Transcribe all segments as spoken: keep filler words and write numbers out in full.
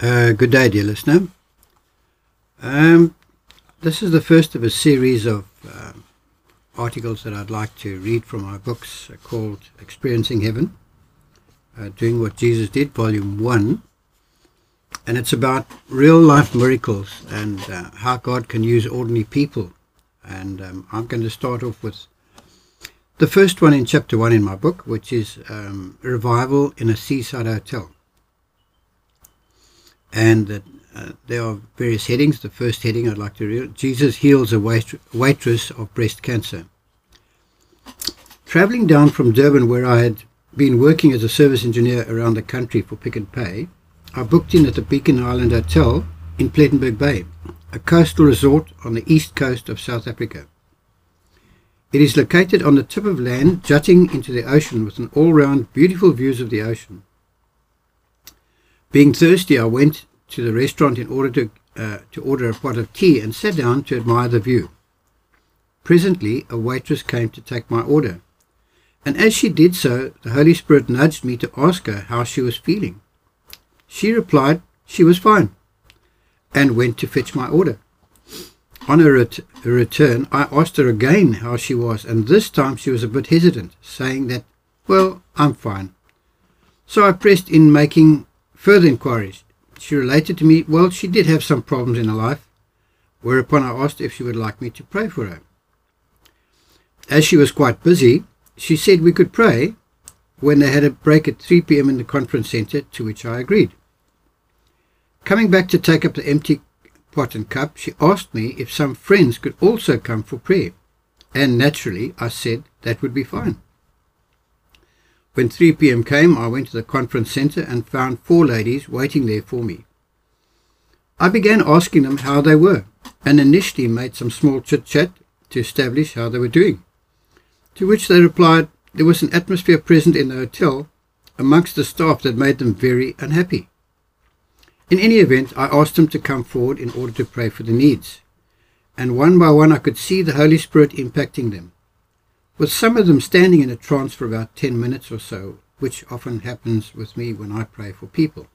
Uh, good day, dear listener. Um, this is the first of a series of um, articles that I'd like to read from my books called Experiencing Heaven, uh, Doing What Jesus Did, Volume one. And it's about real-life miracles and uh, how God can use ordinary people. And um, I'm going to start off with the first one in Chapter one in my book, which is um, Revival in a Seaside Hotel. And uh, there are various headings. The first heading I'd like to read: Jesus heals a wait waitress of breast cancer. Travelling down from Durban, where I had been working as a service engineer around the country for Pick and Pay, I booked in at the Beacon Island Hotel in Plettenberg Bay, a coastal resort on the east coast of South Africa. It is located on the tip of land jutting into the ocean, with an all-round beautiful views of the ocean. Being thirsty, I went to the restaurant in order to, uh, to order a pot of tea and sat down to admire the view. Presently, a waitress came to take my order, and as she did so, the Holy Spirit nudged me to ask her how she was feeling. She replied she was fine, and went to fetch my order. On her ret- return, I asked her again how she was, and this time she was a bit hesitant, saying that, well, I'm fine. So I pressed in, making further inquiries. She related to me, well, she did have some problems in her life, whereupon I asked if she would like me to pray for her. As she was quite busy, she said we could pray when they had a break at three p m in the conference centre, to which I agreed. Coming back to take up the empty pot and cup, she asked me if some friends could also come for prayer, and naturally I said that would be fine. When three p m came, I went to the conference centre and found four ladies waiting there for me. I began asking them how they were, and initially made some small chit-chat to establish how they were doing, to which they replied there was an atmosphere present in the hotel amongst the staff that made them very unhappy. In any event, I asked them to come forward in order to pray for the needs, and one by one I could see the Holy Spirit impacting them, with some of them standing in a trance for about ten minutes or so, which often happens with me when I pray for people.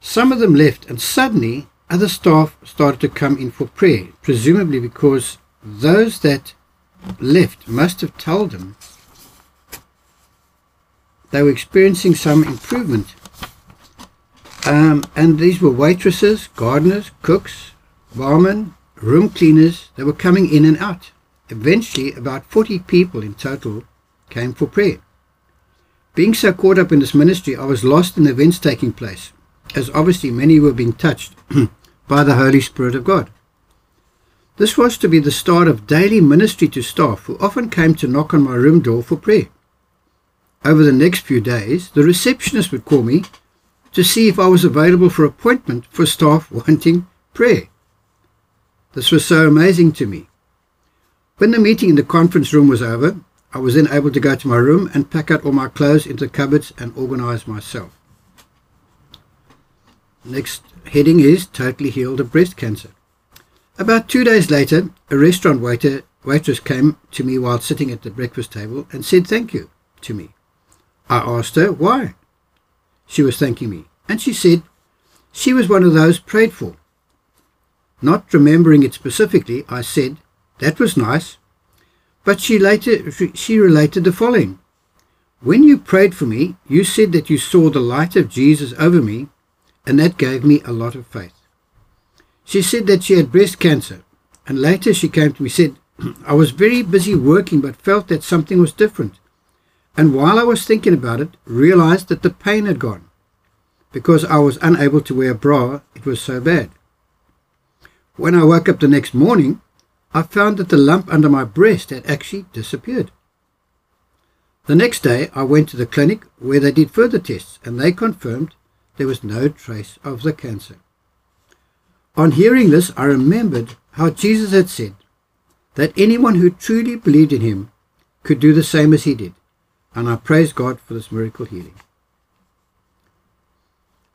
Some of them left, and suddenly other staff started to come in for prayer, presumably because those that left must have told them they were experiencing some improvement. Um, and these were waitresses, gardeners, cooks, barmen, room cleaners. They were coming in and out. Eventually, about forty people in total came for prayer. Being so caught up in this ministry, I was lost in the events taking place, as obviously many were being touched by the Holy Spirit of God. This was to be the start of daily ministry to staff, who often came to knock on my room door for prayer. Over the next few days, the receptionist would call me to see if I was available for appointment for staff wanting prayer. This was so amazing to me. When the meeting in the conference room was over, I was then able to go to my room and pack out all my clothes into cupboards and organise myself. Next heading is Totally Healed of Breast Cancer. About two days later, a restaurant waiter waitress came to me while sitting at the breakfast table and said thank you to me. I asked her why she was thanking me, and she said she was one of those prayed for. Not remembering it specifically, I said, that was nice, but she later she related the following: when you prayed for me, you said that you saw the light of Jesus over me, and that gave me a lot of faith. She said that she had breast cancer, and later she came to me and said, I was very busy working but felt that something was different, and while I was thinking about it, realized that the pain had gone, because I was unable to wear a bra, it was so bad. When I woke up the next morning, I found that the lump under my breast had actually disappeared. The next day I went to the clinic, where they did further tests, and they confirmed there was no trace of the cancer. On hearing this, I remembered how Jesus had said that anyone who truly believed in him could do the same as he did, and I praised God for this miracle healing.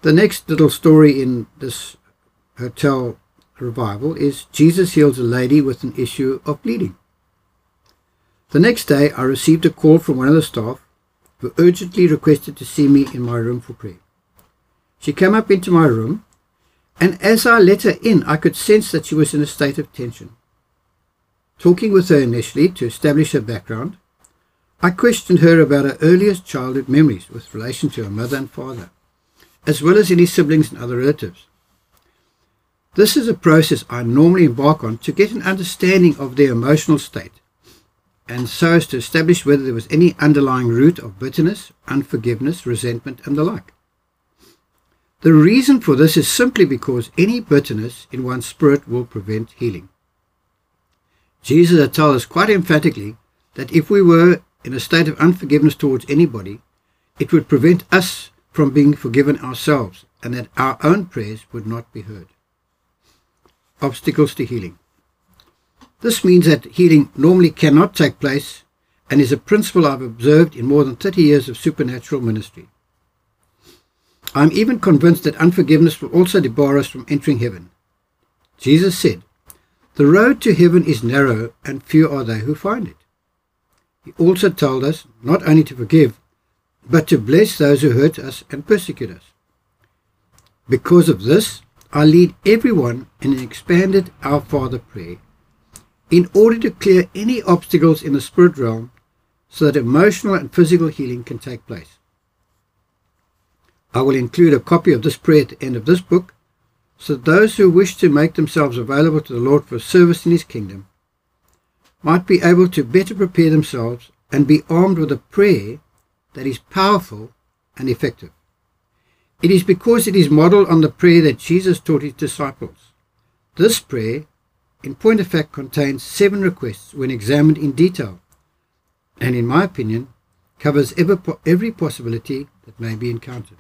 The next little story in this hotel revival is Jesus heals a lady with an issue of bleeding. The next day I received a call from one of the staff, who urgently requested to see me in my room for prayer. She came up into my room, and as I let her in, I could sense that she was in a state of tension. Talking with her initially to establish her background, I questioned her about her earliest childhood memories with relation to her mother and father, as well as any siblings and other relatives. This is a process I normally embark on to get an understanding of their emotional state, and so as to establish whether there was any underlying root of bitterness, unforgiveness, resentment, and the like. The reason for this is simply because any bitterness in one's spirit will prevent healing. Jesus had told us quite emphatically that if we were in a state of unforgiveness towards anybody, it would prevent us from being forgiven ourselves, and that our own prayers would not be heard. Obstacles to healing. This means that healing normally cannot take place, and is a principle I've observed in more than thirty years of supernatural ministry. I'm even convinced that unforgiveness will also debar us from entering heaven. Jesus said, "The road to heaven is narrow, and few are they who find it." He also told us not only to forgive, but to bless those who hurt us and persecute us. Because of this, I lead everyone in an expanded Our Father prayer in order to clear any obstacles in the spirit realm so that emotional and physical healing can take place. I will include a copy of this prayer at the end of this book so that those who wish to make themselves available to the Lord for service in His kingdom might be able to better prepare themselves and be armed with a prayer that is powerful and effective. It is because it is modeled on the prayer that Jesus taught His disciples. This prayer, in point of fact, contains seven requests when examined in detail, and in my opinion, covers every, po- every possibility that may be encountered.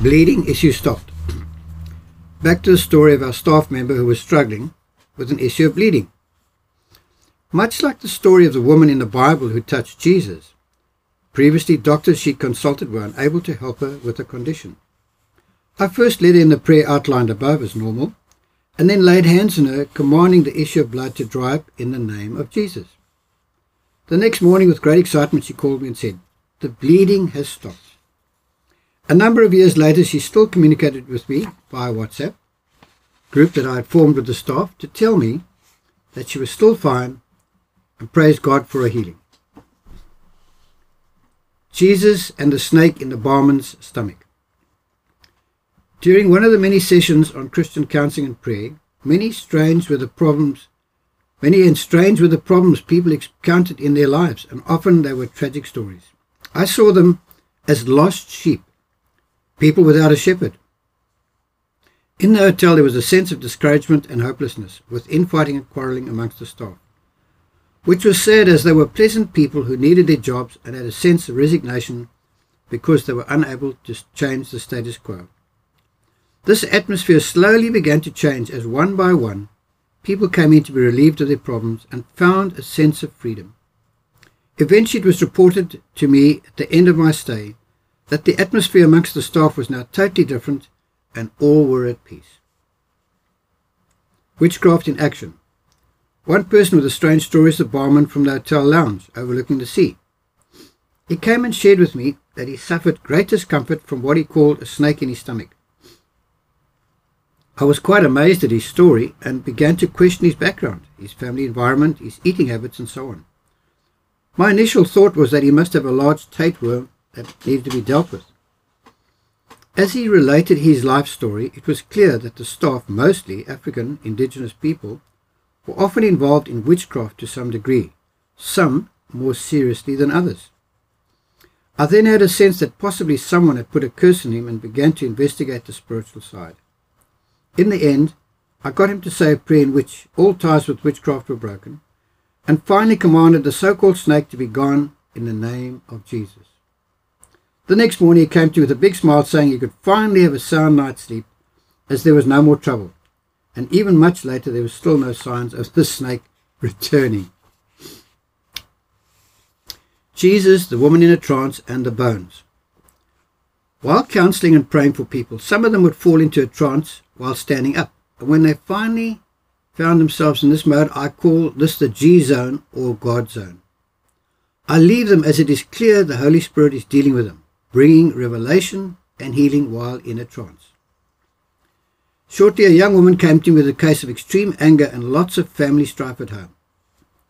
Bleeding issue stopped. Back to the story of our staff member who was struggling with an issue of bleeding. Much like the story of the woman in the Bible who touched Jesus, previously doctors she consulted were unable to help her with her condition. I first led her in the prayer outlined above as normal, and then laid hands on her, commanding the issue of blood to dry up in the name of Jesus. The next morning, with great excitement, she called me and said, "The bleeding has stopped." A number of years later, she still communicated with me via WhatsApp group that I had formed with the staff to tell me that she was still fine and praise God for her healing. Jesus and the snake in the barman's stomach. During one of the many sessions on Christian counseling and prayer, many strange were the problems, many and strange were the problems people encountered in their lives, and often they were tragic stories. I saw them as lost sheep, people without a shepherd. In the hotel there was a sense of discouragement and hopelessness, with infighting and quarrelling amongst the staff, which was sad as they were pleasant people who needed their jobs and had a sense of resignation because they were unable to change the status quo. This atmosphere slowly began to change as one by one people came in to be relieved of their problems and found a sense of freedom. Eventually it was reported to me at the end of my stay that the atmosphere amongst the staff was now totally different and all were at peace. Witchcraft in action. One person with a strange story is the barman from the hotel lounge overlooking the sea. He came and shared with me that he suffered great discomfort from what he called a snake in his stomach. I was quite amazed at his story and began to question his background, his family environment, his eating habits, and so on. My initial thought was that he must have a large tapeworm that needed to be dealt with. As he related his life story, it was clear that the staff, mostly African indigenous people, were often involved in witchcraft to some degree, some more seriously than others. I then had a sense that possibly someone had put a curse on him and began to investigate the spiritual side. In the end, I got him to say a prayer in which all ties with witchcraft were broken, and finally commanded the so-called snake to be gone in the name of Jesus. The next morning he came to me with a big smile, saying he could finally have a sound night's sleep as there was no more trouble. And even much later, there were still no signs of the snake returning. Jesus, the woman in a trance, and the bones. While counseling and praying for people, some of them would fall into a trance while standing up. And when they finally found themselves in this mode, I call this the G zone or God zone. I leave them as it is clear the Holy Spirit is dealing with them, bringing revelation and healing while in a trance. Shortly, a young woman came to me with a case of extreme anger and lots of family strife at home.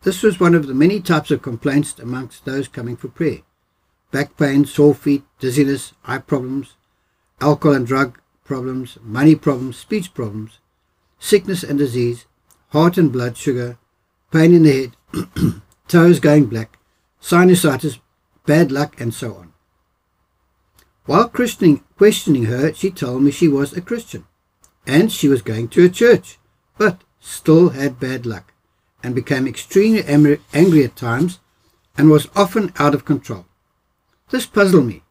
This was one of the many types of complaints amongst those coming for prayer. Back pain, sore feet, dizziness, eye problems, alcohol and drug problems, money problems, speech problems, sickness and disease, heart and blood sugar, pain in the head, toes going black, sinusitis, bad luck, and so on. While questioning her, she told me she was a Christian and she was going to a church, but still had bad luck and became extremely angry at times and was often out of control. This puzzled me,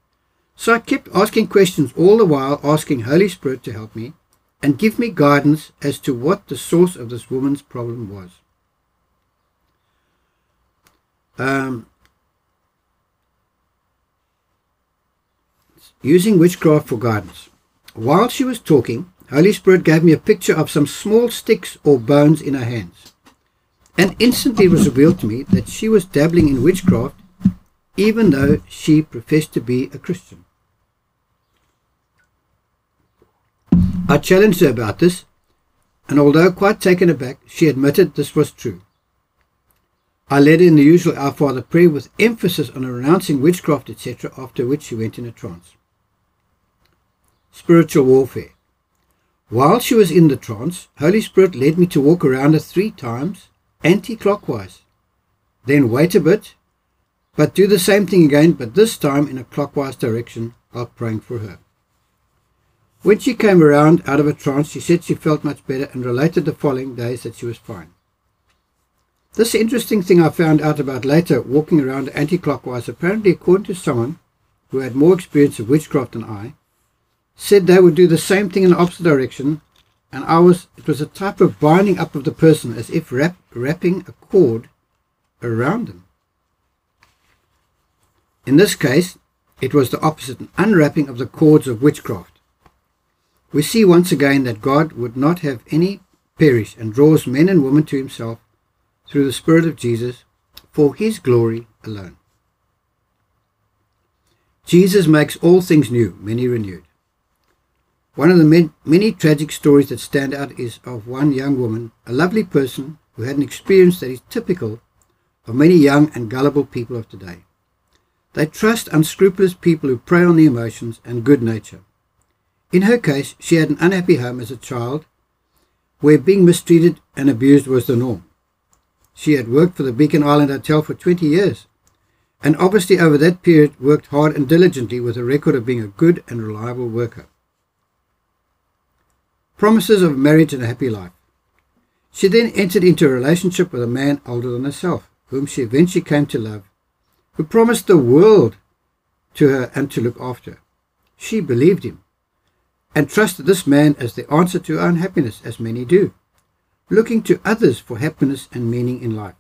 so I kept asking questions, all the while asking Holy Spirit to help me and give me guidance as to what the source of this woman's problem was. Um, using witchcraft for guidance. While she was talking, Holy Spirit gave me a picture of some small sticks or bones in her hands, and instantly it was revealed to me that she was dabbling in witchcraft, even though she professed to be a Christian. I challenged her about this, and although quite taken aback, she admitted this was true. I led her in the usual Our Father prayer with emphasis on renouncing witchcraft, et cetera, after which she went in a trance. Spiritual warfare. While she was in the trance, Holy Spirit led me to walk around her three times, anti-clockwise, then wait a bit, but do the same thing again, but this time in a clockwise direction while praying for her. When she came around out of a trance, she said she felt much better and related the following days that she was fine. This interesting thing I found out about later, walking around anti-clockwise, apparently according to someone who had more experience of witchcraft than I, said they would do the same thing in the opposite direction, and I was, it was a type of binding up of the person, as if wrap, wrapping a cord around them. In this case, it was the opposite, an unwrapping of the cords of witchcraft. We see once again that God would not have any perish and draws men and women to himself through the Spirit of Jesus for his glory alone. Jesus makes all things new, many renewed. One of the many tragic stories that stand out is of one young woman, a lovely person who had an experience that is typical of many young and gullible people of today. They trust unscrupulous people who prey on the emotions and good nature. In her case, she had an unhappy home as a child where being mistreated and abused was the norm. She had worked for the Beacon Island Hotel for twenty years and obviously over that period worked hard and diligently with a record of being a good and reliable worker. Promises of marriage and a happy life. She then entered into a relationship with a man older than herself, whom she eventually came to love, who promised the world to her and to look after her. She believed him and trusted this man as the answer to her unhappiness, as many do, looking to others for happiness and meaning in life.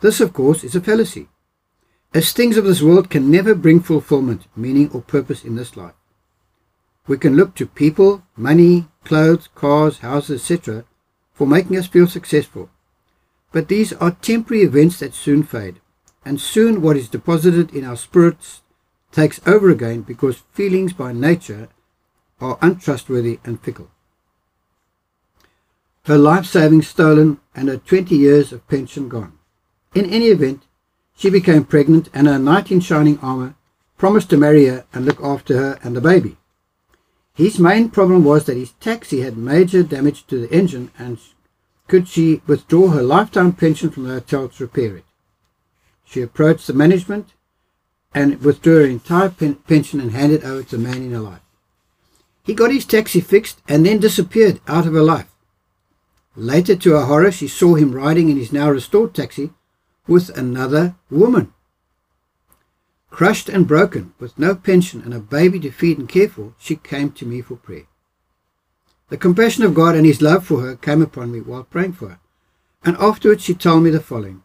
This, of course, is a fallacy, as things of this world can never bring fulfillment, meaning or purpose in this life. We can look to people, money, clothes, cars, houses, et cetera for making us feel successful, but these are temporary events that soon fade, and soon what is deposited in our spirits takes over again, because feelings by nature are untrustworthy and fickle. Her life savings stolen and her twenty years of pension gone. In any event, she became pregnant, and her knight in shining armor promised to marry her and look after her and the baby. His main problem was that his taxi had major damage to the engine, and could she withdraw her lifetime pension from the hotel to repair it? She approached the management and withdrew her entire pen pension and handed over to the man in her life. He got his taxi fixed and then disappeared out of her life. Later, to her horror, she saw him riding in his now restored taxi with another woman. Crushed and broken, with no pension and a baby to feed and care for, she came to me for prayer. The compassion of God and his love for her came upon me while praying for her, and afterwards she told me the following: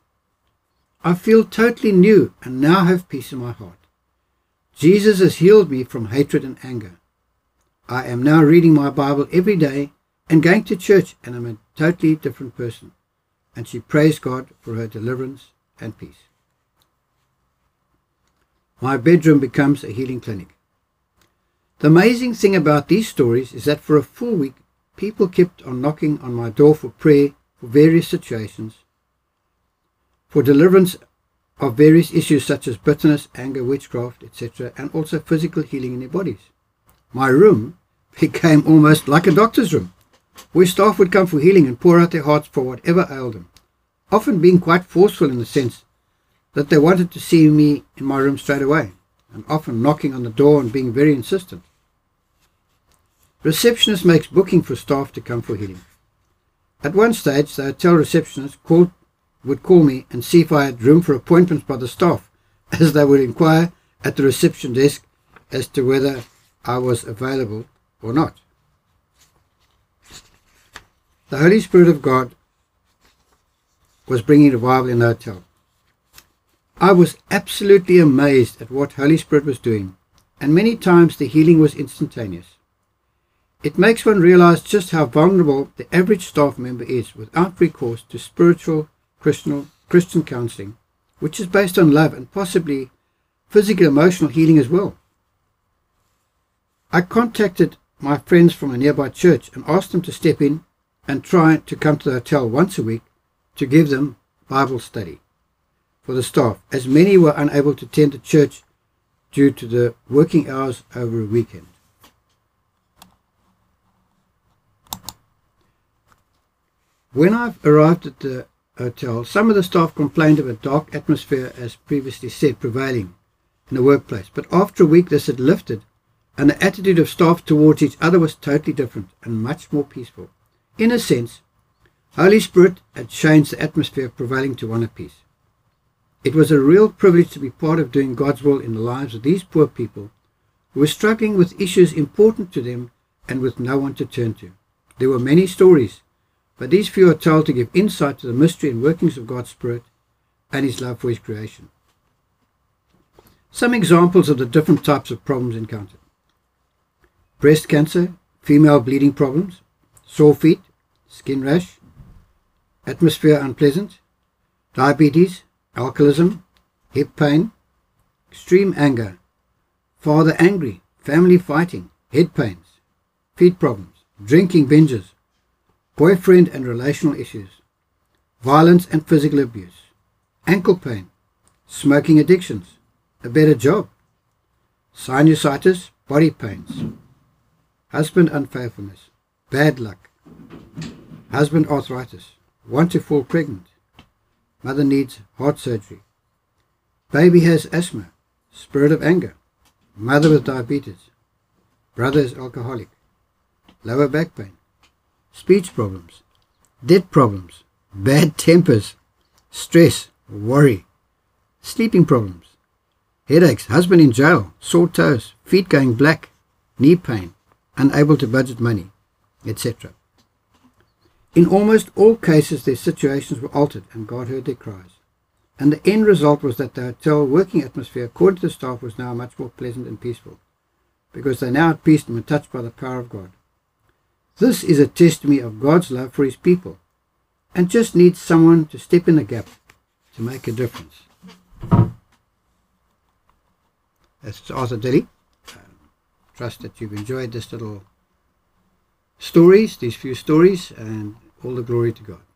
I feel totally new and now have peace in my heart. Jesus has healed me from hatred and anger. I am now reading my Bible every day and going to church, and I'm a totally different person. And she praised God for her deliverance and peace. My bedroom becomes a healing clinic. The amazing thing about these stories is that for a full week, people kept on knocking on my door for prayer for various situations, for deliverance of various issues such as bitterness, anger, witchcraft, et cetera, and also physical healing in their bodies. My room became almost like a doctor's room, where staff would come for healing and pour out their hearts for whatever ailed them, often being quite forceful in the sense that they wanted to see me in my room straight away, and often knocking on the door and being very insistent. Receptionist makes booking for staff to come for healing. At one stage, the hotel receptionist called, would call me and see if I had room for appointments by the staff, as they would inquire at the reception desk as to whether I was available or not. The Holy Spirit of God was bringing revival in the hotel. I was absolutely amazed at what Holy Spirit was doing, and many times the healing was instantaneous. It makes one realize just how vulnerable the average staff member is without recourse to spiritual Christian counseling, which is based on love and possibly physical emotional healing as well. I contacted my friends from a nearby church and asked them to step in and try to come to the hotel once a week to give them Bible study for the staff, as many were unable to attend the church due to the working hours over a weekend. When I arrived at the hotel, some of the staff complained of a dark atmosphere, as previously said, prevailing in the workplace. But after a week this had lifted, and the attitude of staff towards each other was totally different and much more peaceful. In a sense, Holy Spirit had changed the atmosphere prevailing to one of peace. It was a real privilege to be part of doing God's will in the lives of these poor people who were struggling with issues important to them and with no one to turn to. There were many stories, but these few are told to give insight to the mystery and workings of God's Spirit and His love for His creation. Some examples of the different types of problems encountered: breast cancer, female bleeding problems, sore feet, skin rash, atmosphere unpleasant, diabetes, alcoholism, hip pain, extreme anger, father angry, family fighting, head pains, feet problems, drinking binges, boyfriend and relational issues, violence and physical abuse, ankle pain, smoking addictions, a better job, sinusitis, body pains, husband unfaithfulness, bad luck, husband arthritis, want to fall pregnant, mother needs heart surgery, baby has asthma, spirit of anger, mother with diabetes, brother is alcoholic, lower back pain, speech problems, debt problems, bad tempers, stress, worry, sleeping problems, headaches, husband in jail, sore toes, feet going black, knee pain, unable to budget money, et cetera. In almost all cases, their situations were altered and God heard their cries. And the end result was that the hotel working atmosphere, according to the staff, was now much more pleasant and peaceful, because they now had peace and were touched by the power of God. This is a testimony of God's love for His people, and just needs someone to step in the gap to make a difference. That's Arthur Dilley. Um, trust that you've enjoyed this little stories, these few stories, and all the glory to God.